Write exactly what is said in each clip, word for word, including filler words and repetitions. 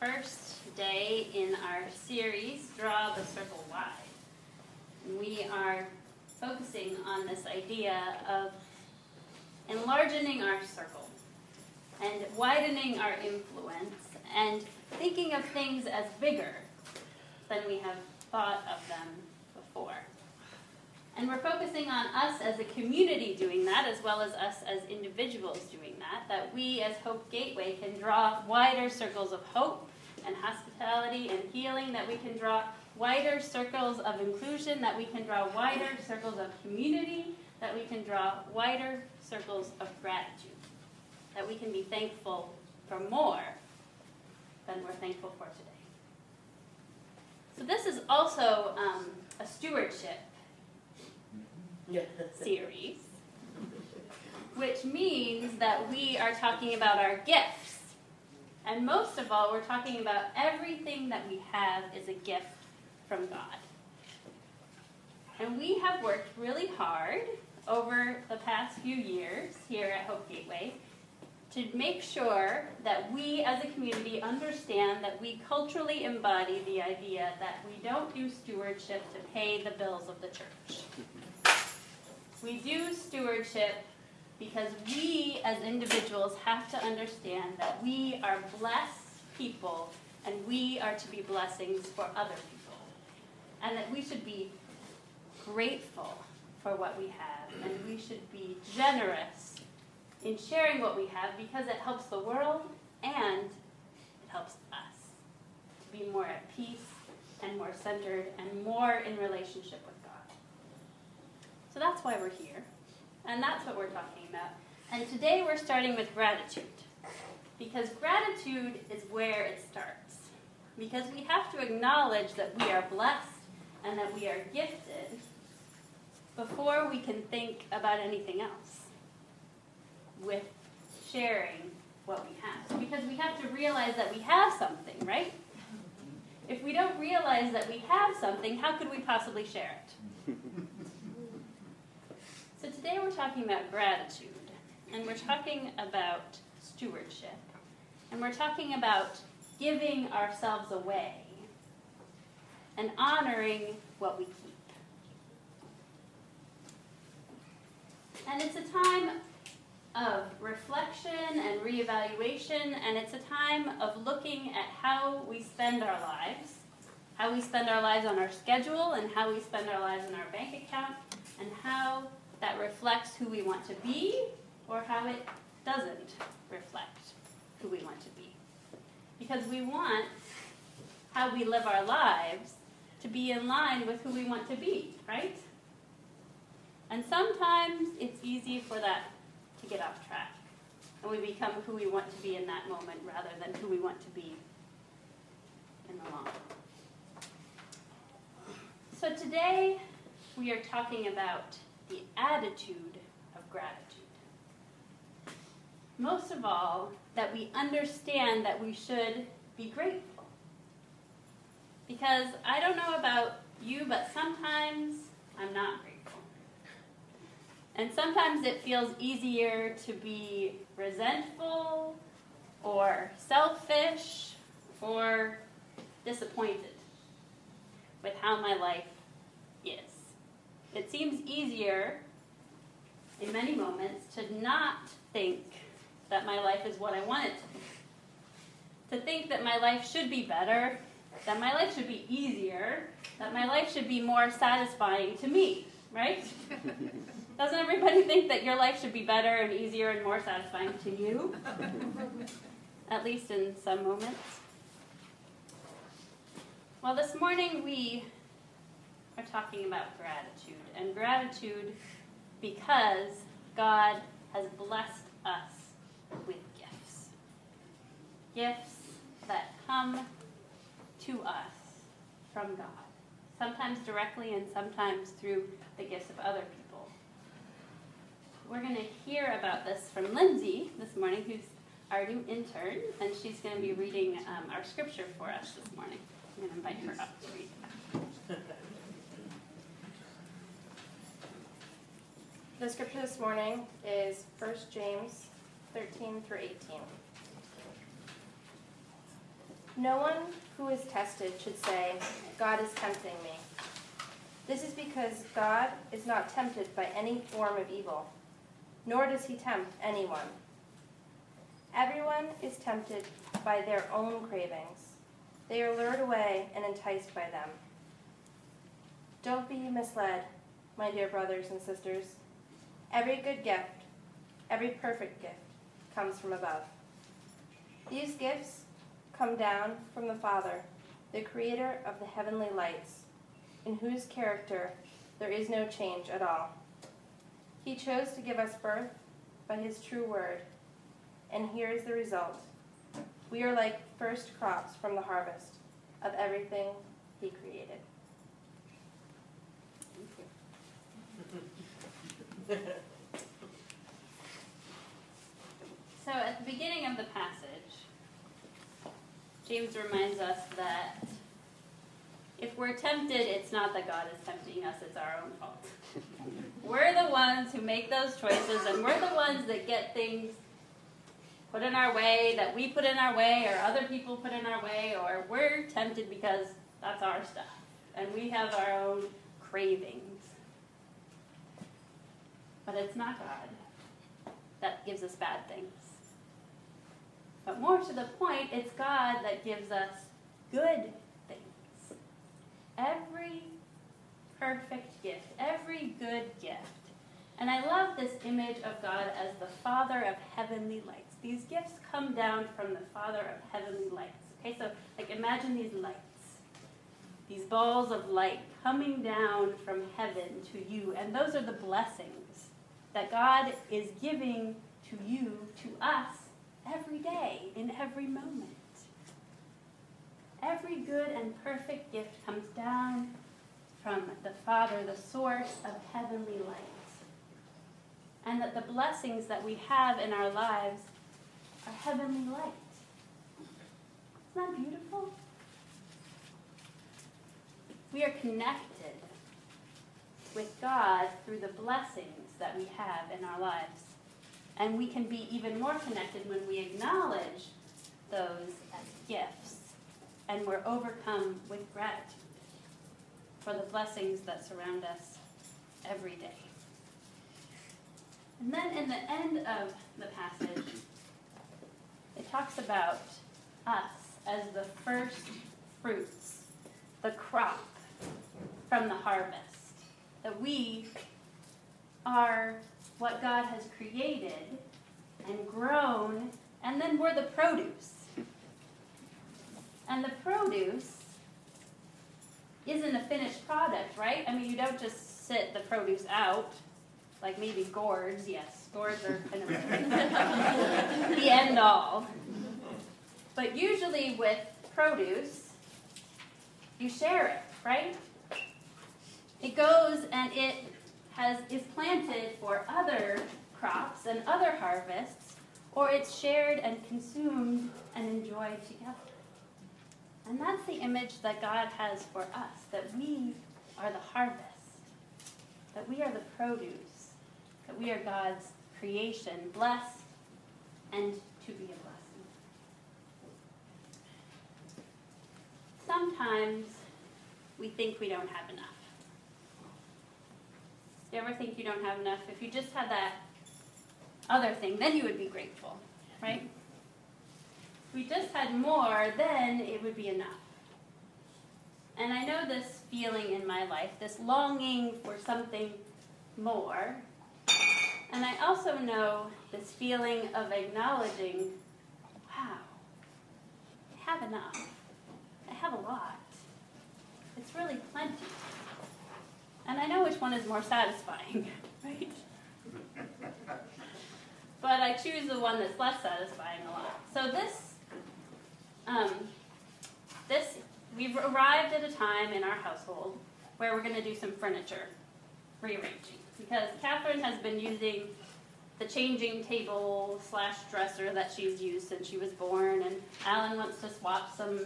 first day in our series, Draw the Circle Wide. We are focusing on this idea of enlarging our circle and widening our influence and thinking of things as bigger than we have thought of them before. And we're focusing on us as a community doing that, as well as us as individuals doing that, that we as Hope Gateway can draw wider circles of hope and hospitality and healing, that we can draw wider circles of inclusion, that we can draw wider circles of community, that we can draw wider circles of gratitude, that we can be thankful for more than we're thankful for today. So this is also um, a stewardship series, which means that we are talking about our gifts. And most of all, we're talking about everything that we have is a gift from God. And we have worked really hard over the past few years here at Hope Gateway to make sure that we as a community understand that we culturally embody the idea that we don't do stewardship to pay the bills of the church. We do stewardship because we as individuals have to understand that we are blessed people and we are to be blessings for other people. And that we should be grateful for what we have and we should be generous in sharing what we have, because it helps the world and it helps us to be more at peace and more centered and more in relationship with God. So that's why we're here, and that's what we're talking about. And today we're starting with gratitude, because gratitude is where it starts, because we have to acknowledge that we are blessed and that we are gifted before we can think about anything else with sharing what we have. Because we have to realize that we have something, right? If we don't realize that we have something, how could we possibly share it? So today we're talking about gratitude, and we're talking about stewardship, and we're talking about giving ourselves away and honoring what we keep. And it's a time of reflection and reevaluation, and it's a time of looking at how we spend our lives, how we spend our lives on our schedule, and how we spend our lives in our bank account, and how that reflects who we want to be, or how it doesn't reflect who we want to be. Because we want how we live our lives to be in line with who we want to be, right? And sometimes it's easy for that to get off track, and we become who we want to be in that moment rather than who we want to be in the long run. So today we are talking about the attitude of gratitude. Most of all, that we understand that we should be grateful. Because I don't know about you, but sometimes I'm not grateful. And sometimes it feels easier to be resentful or selfish or disappointed with how my life is. It seems easier in many moments to not think that my life is what I want it to be. To think that my life should be better, that my life should be easier, that my life should be more satisfying to me, right? Doesn't everybody think that your life should be better and easier and more satisfying to you? At least in some moments. Well, this morning we are talking about gratitude. And gratitude because God has blessed us with gifts. Gifts that come to us from God. Sometimes directly and sometimes through the gifts of other people. We're going to hear about this from Lindsay this morning, who's our new intern, and she's going to be reading um, our scripture for us this morning. I'm going to invite her up to read. The scripture this morning is First James thirteen through eighteen. No one who is tested should say, God is tempting me. This is because God is not tempted by any form of evil, nor does he tempt anyone. Everyone is tempted by their own cravings. They are lured away and enticed by them. Don't be misled, my dear brothers and sisters. Every good gift, every perfect gift, comes from above. These gifts come down from the Father, the creator of the heavenly lights, in whose character there is no change at all. He chose to give us birth by his true word, and here is the result. We are like first crops from the harvest of everything he created. So at the beginning of the passage, James reminds us that if we're tempted, it's not that God is tempting us, it's our own fault. We're the ones who make those choices, and we're the ones that get things put in our way, that we put in our way, or other people put in our way, or we're tempted because that's our stuff, and we have our own cravings. But it's not God that gives us bad things. But more to the point, it's God that gives us good things. Every perfect gift, every good gift. And I love this image of God as the Father of heavenly lights. These gifts come down from the Father of heavenly lights. Okay, so like imagine these lights, these balls of light coming down from heaven to you. And those are the blessings that God is giving to you, to us, every day, in every moment. Every good and perfect gift comes down from the Father, the source of heavenly light. And that the blessings that we have in our lives are heavenly light. Isn't that beautiful? We are connected with God through the blessings that we have in our lives. And we can be even more connected when we acknowledge those as gifts and we're overcome with gratitude for the blessings that surround us every day. And then in the end of the passage, it talks about us as the first fruits, the crop from the harvest, that we are what God has created and grown, and then we're the produce. And the produce isn't a finished product, right? I mean, you don't just sit the produce out, like maybe gourds. Yes, gourds are kind of the end all. But usually with produce, you share it, right? It goes and it Has, is planted for other crops and other harvests, or it's shared and consumed and enjoyed together. And that's the image that God has for us, that we are the harvest, that we are the produce, that we are God's creation, blessed and to be a blessing. Sometimes we think we don't have enough. Do you ever think you don't have enough? If you just had that other thing, then you would be grateful, right? If we just had more, then it would be enough. And I know this feeling in my life, this longing for something more. And I also know this feeling of acknowledging, wow, I have enough. I have a lot. It's really plenty. And I know which one is more satisfying, right? But I choose the one that's less satisfying a lot. So this, um, this, we've arrived at a time in our household where we're going to do some furniture rearranging. Because Catherine has been using the changing table slash dresser that she's used since she was born. And Alan wants to swap some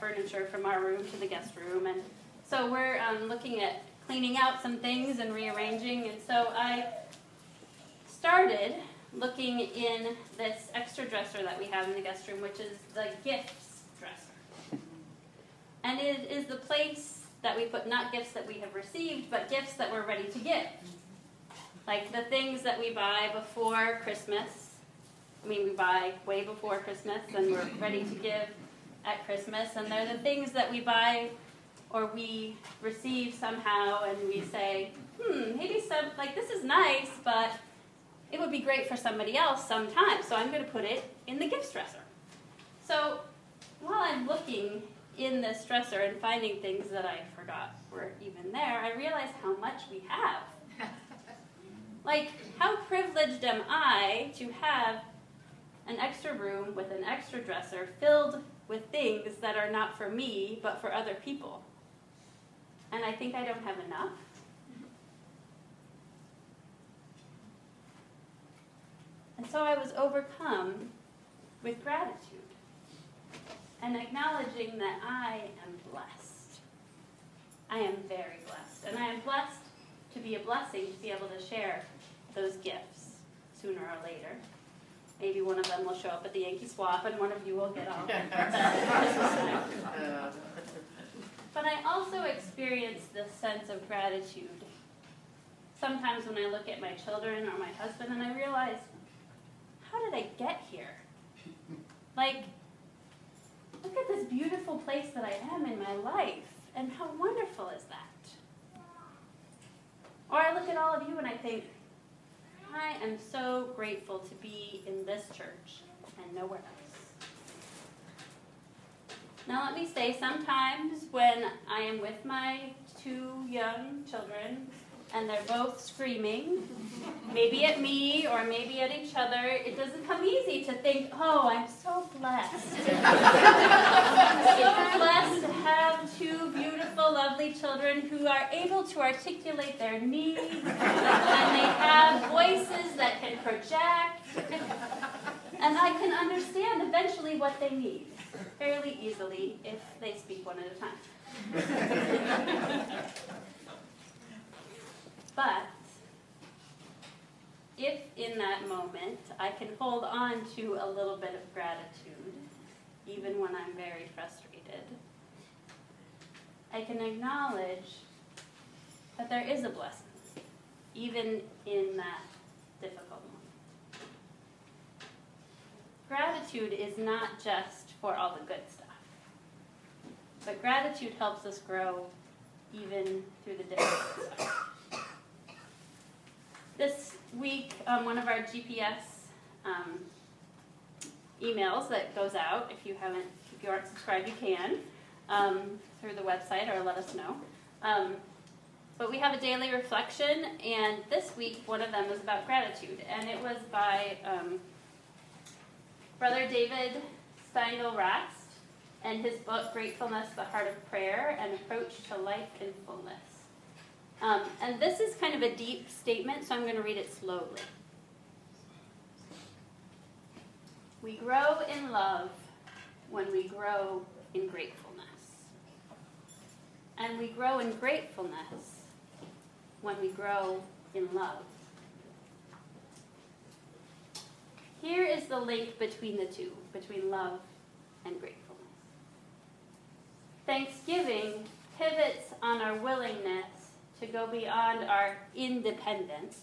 furniture from our room to the guest room. And so we're um, looking at cleaning out some things and rearranging. And so I started looking in this extra dresser that we have in the guest room, which is the gifts dresser. And it is the place that we put not gifts that we have received, but gifts that we're ready to give. Like the things that we buy before Christmas. I mean, we buy way before Christmas, and we're ready to give at Christmas. And they're the things that we buy or we receive somehow, and we say, hmm, maybe some, like, this is nice, but it would be great for somebody else sometime, so I'm going to put it in the gifts dresser. So while I'm looking in this dresser and finding things that I forgot were even there, I realize how much we have. Like, how privileged am I to have an extra room with an extra dresser filled with things that are not for me, but for other people? And I think I don't have enough. And so I was overcome with gratitude and acknowledging that I am blessed. I am very blessed. And I am blessed to be a blessing, to be able to share those gifts sooner or later. Maybe one of them will show up at the Yankee Swap and one of you will get off. But I also experience this sense of gratitude sometimes when I look at my children or my husband, and I realize, how did I get here? Like, look at this beautiful place that I am in my life, and how wonderful is that? Or I look at all of you and I think, I am so grateful to be in this church and nowhere else. Now let me say, sometimes when I am with my two young children and they're both screaming, maybe at me or maybe at each other, it doesn't come easy to think, oh, I'm so blessed. I'm so blessed to have two beautiful, lovely children who are able to articulate their needs, and they have voices that can project, and I can understand eventually what they need fairly easily if they speak one at a time. But if in that moment I can hold on to a little bit of gratitude, even when I'm very frustrated, I can acknowledge that there is a blessing, even in that difficult moment. Gratitude is not just for all the good stuff, but gratitude helps us grow even through the difficult stuff. This week, um, one of our G P S um, emails that goes out, if you haven't, if you aren't subscribed, you can, um, through the website, or let us know. Um, but we have a daily reflection, and this week, one of them is about gratitude, and it was by um, Brother David Steindl-Rast, and his book, Gratefulness, the Heart of Prayer, An Approach to Life in Fullness. Um, and this is kind of a deep statement, so I'm going to read it slowly. We grow in love when we grow in gratefulness. And we grow in gratefulness when we grow in love. Here is the link between the two, between love and gratefulness. Thanksgiving pivots on our willingness to go beyond our independence,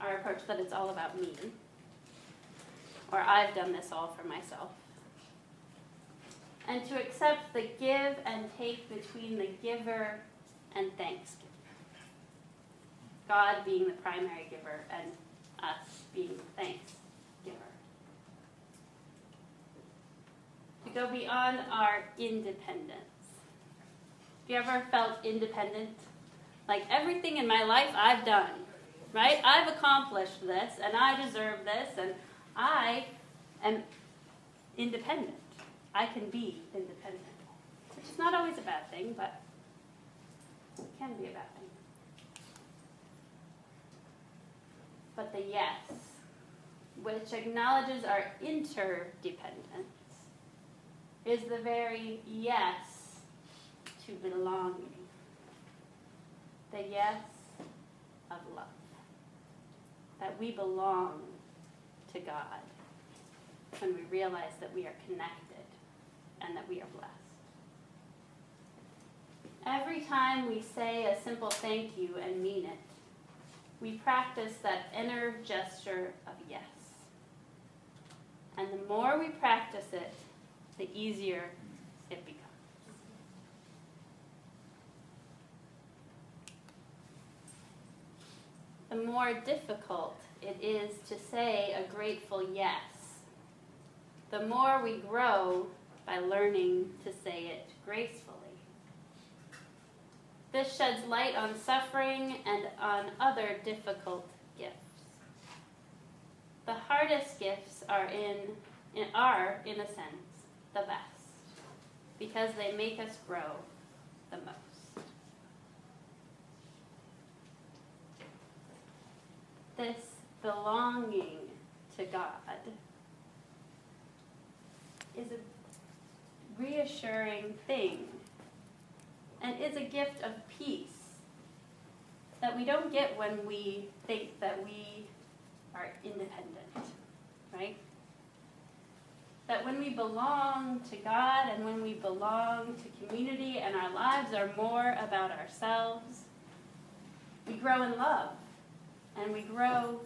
our approach that it's all about me, or I've done this all for myself, and to accept the give and take between the giver and thanksgiver. God being the primary giver and us being the thanksgiver. To go beyond our independence. Have you ever felt independent? Like, everything in my life I've done, right? I've accomplished this, and I deserve this, and I am independent. I can be independent, which is not always a bad thing, but it can be a bad thing. But the yes, which acknowledges our interdependence, is the very yes to belonging, the yes of love, that we belong to God when we realize that we are connected and that we are blessed. Every time we say a simple thank you and mean it, we practice that inner gesture of yes. And the more we practice it, the easier it becomes. The more difficult it is to say a grateful yes, the more we grow by learning to say it gracefully. This sheds light on suffering and on other difficult gifts. The hardest gifts are in, in, are, in a sense, the best, because they make us grow the most. This belonging to God is a reassuring thing and is a gift of peace that we don't get when we think that we are independent, right? That when we belong to God and when we belong to community and our lives are more about ourselves, we grow in love and we grow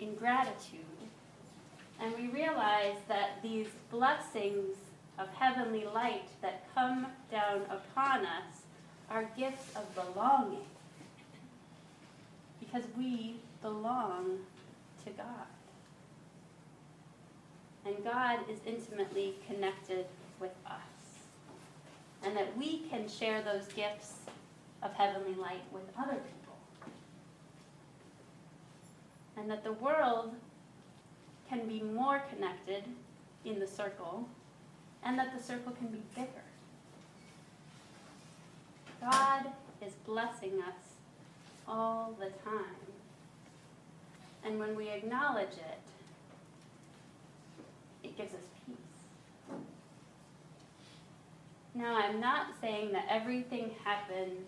in gratitude. And we realize that these blessings of heavenly light that come down upon us are gifts of belonging, because we belong to God. And God is intimately connected with us, and that we can share those gifts of heavenly light with other people. And that the world can be more connected in the circle, and that the circle can be bigger. God is blessing us all the time. And when we acknowledge it, it gives us peace. Now, I'm not saying that everything happens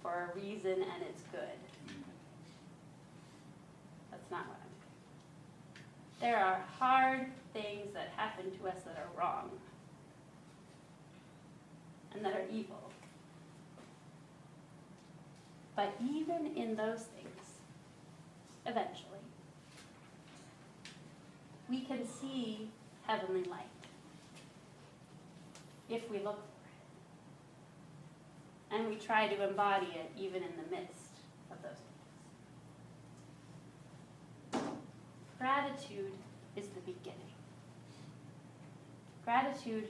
for a reason and it's good. That's not what I'm saying. There are hard things that happen to us that are wrong and that are evil. But even in those things, eventually, we can see heavenly light if we look for it. And we try to embody it even in the midst of those things. Gratitude is the beginning. Gratitude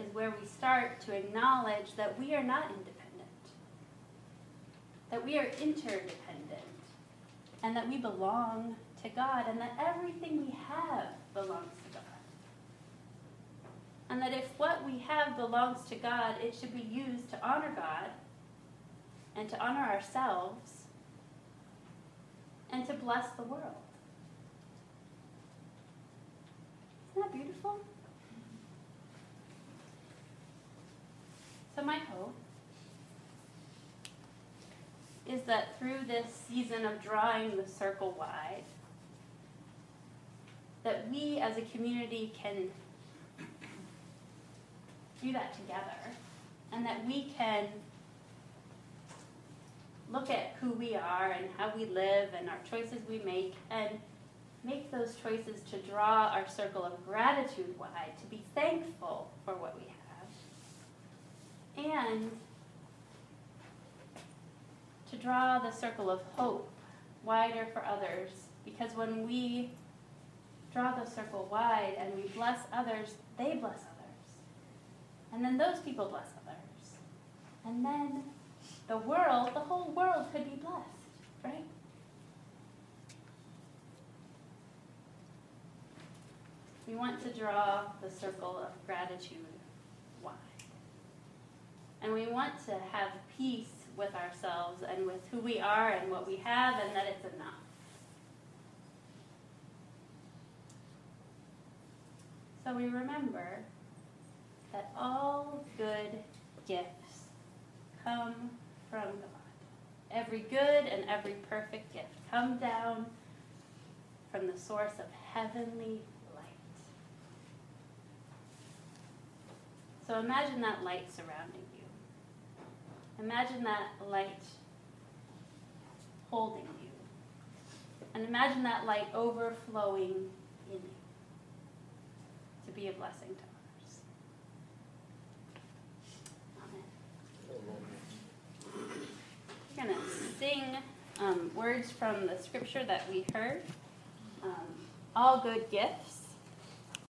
is where we start to acknowledge that we are not independent, that we are interdependent, and that we belong to God, and that everything we have belongs to God. And that if what we have belongs to God, it should be used to honor God, and to honor ourselves, and to bless the world. Isn't that beautiful? So my hope is that through this season of drawing the circle wide, that we as a community can do that together, and that we can look at who we are and how we live and our choices we make, and make those choices to draw our circle of gratitude wide, to be thankful for what we have, and to draw the circle of hope wider for others, because when we draw the circle wide and we bless others, they bless others. And then those people bless others. And then the world, the whole world could be blessed, right? We want to draw the circle of gratitude wide. And we want to have peace with ourselves and with who we are and what we have, and that it's enough. So we remember that all good gifts come from God. Every good and every perfect gift come down from the source of heavenly light. So imagine that light surrounding you. Imagine that light holding you. And imagine that light overflowing in you to be a blessing to others. Amen. We're going to sing um, words from the scripture that we heard. Um, all good gifts.